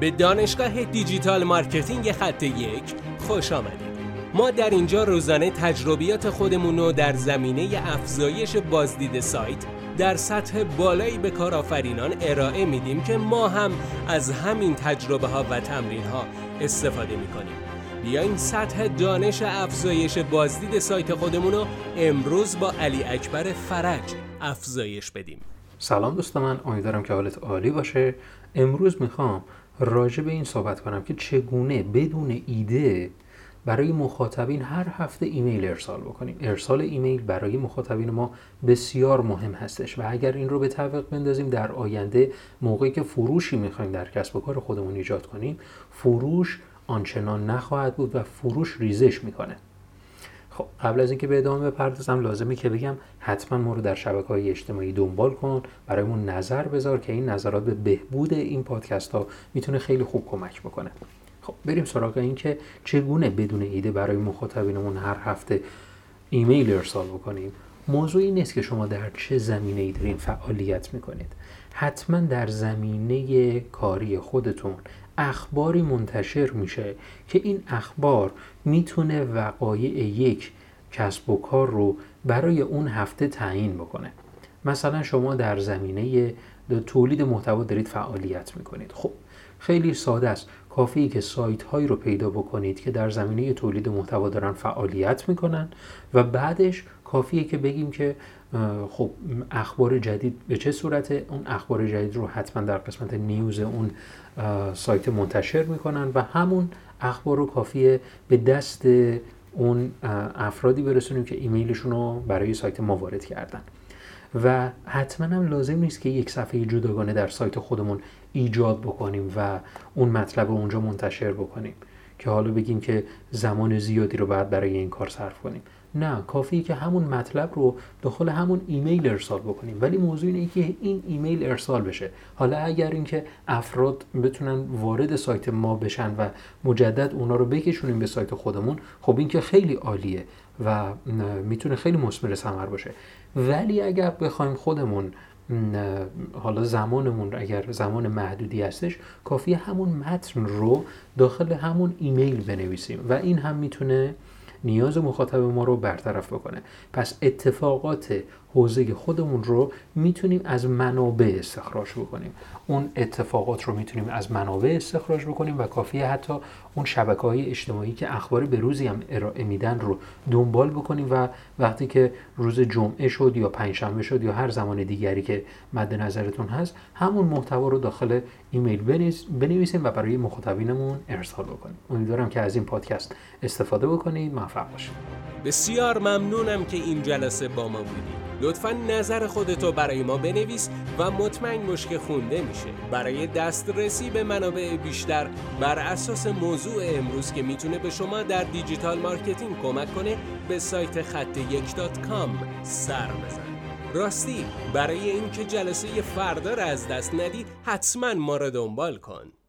به دانشگاه دیجیتال مارکتینگ خط یک خوش آمدید. ما در اینجا روزانه تجربیات خودمون رو در زمینه افزایش بازدید سایت در سطح بالایی به کارآفرینان ارائه میدیم که ما هم از همین تجربه ها و تمرین ها استفاده میکنیم. بیاین سطح دانش افزایش بازدید سایت خودمون رو امروز با علی اکبر فرج افزایش بدیم. سلام دوست من، امیدوارم که حالت عالی باشه. امروز میخوام راجع به این صحبت کنم که چگونه بدون ایده برای مخاطبین هر هفته ایمیل ارسال بکنیم. ارسال ایمیل برای مخاطبین ما بسیار مهم هستش و اگر این رو به تعویق بندازیم در آینده موقعی که فروشی میخوایم در کسب و کار خودمون ایجاد کنیم، فروش آنچنان نخواهد بود و فروش ریزش میکنه. خب قبل از اینکه به ادامه بپردازم لازمه که بگم حتما ما رو در شبکه‌های اجتماعی دنبال کن، برایمون نظر بذار که این نظرات به بهبود این پادکست ها میتونه خیلی خوب کمک بکنه. خب بریم سراغ این که چگونه بدون ایده برای مخاطبینمون هر هفته ایمیل ارسال بکنیم. موضوع این است که شما در چه زمینه‌ای دارین فعالیت میکنید. حتما در زمینه کاری خودتون اخباری منتشر میشه که این اخبار میتونه وقایع یک کسب و کار رو برای اون هفته تعیین بکنه. مثلا شما در زمینه تولید محتوا دارید فعالیت میکنید. خب خیلی ساده است، کافیه که سایت هایی رو پیدا بکنید که در زمینه تولید محتوا دارن فعالیت میکنن و بعدش کافیه که بگیم که خب اخبار جدید به چه صورته. اون اخبار جدید رو حتما در قسمت نیوز اون سایت منتشر میکنن و همون اخبار رو کافیه به دست اون افرادی برسونیم که ایمیلشون رو برای سایت ما وارد کردن. و حتما هم لازم نیست که یک صفحه جداگانه در سایت خودمون ایجاد بکنیم و اون مطلب رو اونجا منتشر بکنیم که حالا بگیم که زمان زیادی رو باید برای این کار صرف کنیم. نه، کافیه که همون مطلب رو داخل همون ایمیل ارسال بکنیم، ولی موضوع اینه که این ایمیل ارسال بشه. حالا اگر اینکه افراد بتونن وارد سایت ما بشن و مجدد اونا رو بکشونیم به سایت خودمون، خب این که خیلی عالیه و میتونه خیلی مثمر ثمر باشه. ولی اگر بخوایم خودمون حالا زمانمون اگر زمان محدودی هستش، کافیه همون متن رو داخل همون ایمیل بنویسیم و این هم میتونه نیاز مخاطب ما رو برطرف بکنه. پس اتفاقات حوزه خودمون رو میتونیم از منابع استخراج بکنیم. اون اتفاقات رو میتونیم از منابع استخراج بکنیم و کافیه حتی اون شبکه‌های اجتماعی که اخبار به روزی هم ارائه میدن رو دنبال بکنیم و وقتی که روز جمعه شد یا پنجشنبه شد یا هر زمان دیگری که مد نظرتون هست، همون محتوا رو داخل ایمیل بنویسیم و برای مخاطبینمون ارسال بکنیم. امیدوارم که از این پادکست استفاده بکنید. موفق باشید. بسیار ممنونم که این جلسه با ما بودید. لطفاً نظر خودتو برای ما بنویس و مطمئن باش که خونده میشه. برای دسترسی به منابع بیشتر بر اساس موضوع امروز که میتونه به شما در دیجیتال مارکتینگ کمک کنه، به سایت خط1.com سر بزن. راستی برای اینکه جلسه فردا رو از دست ندی، حتماً ما رو دنبال کن.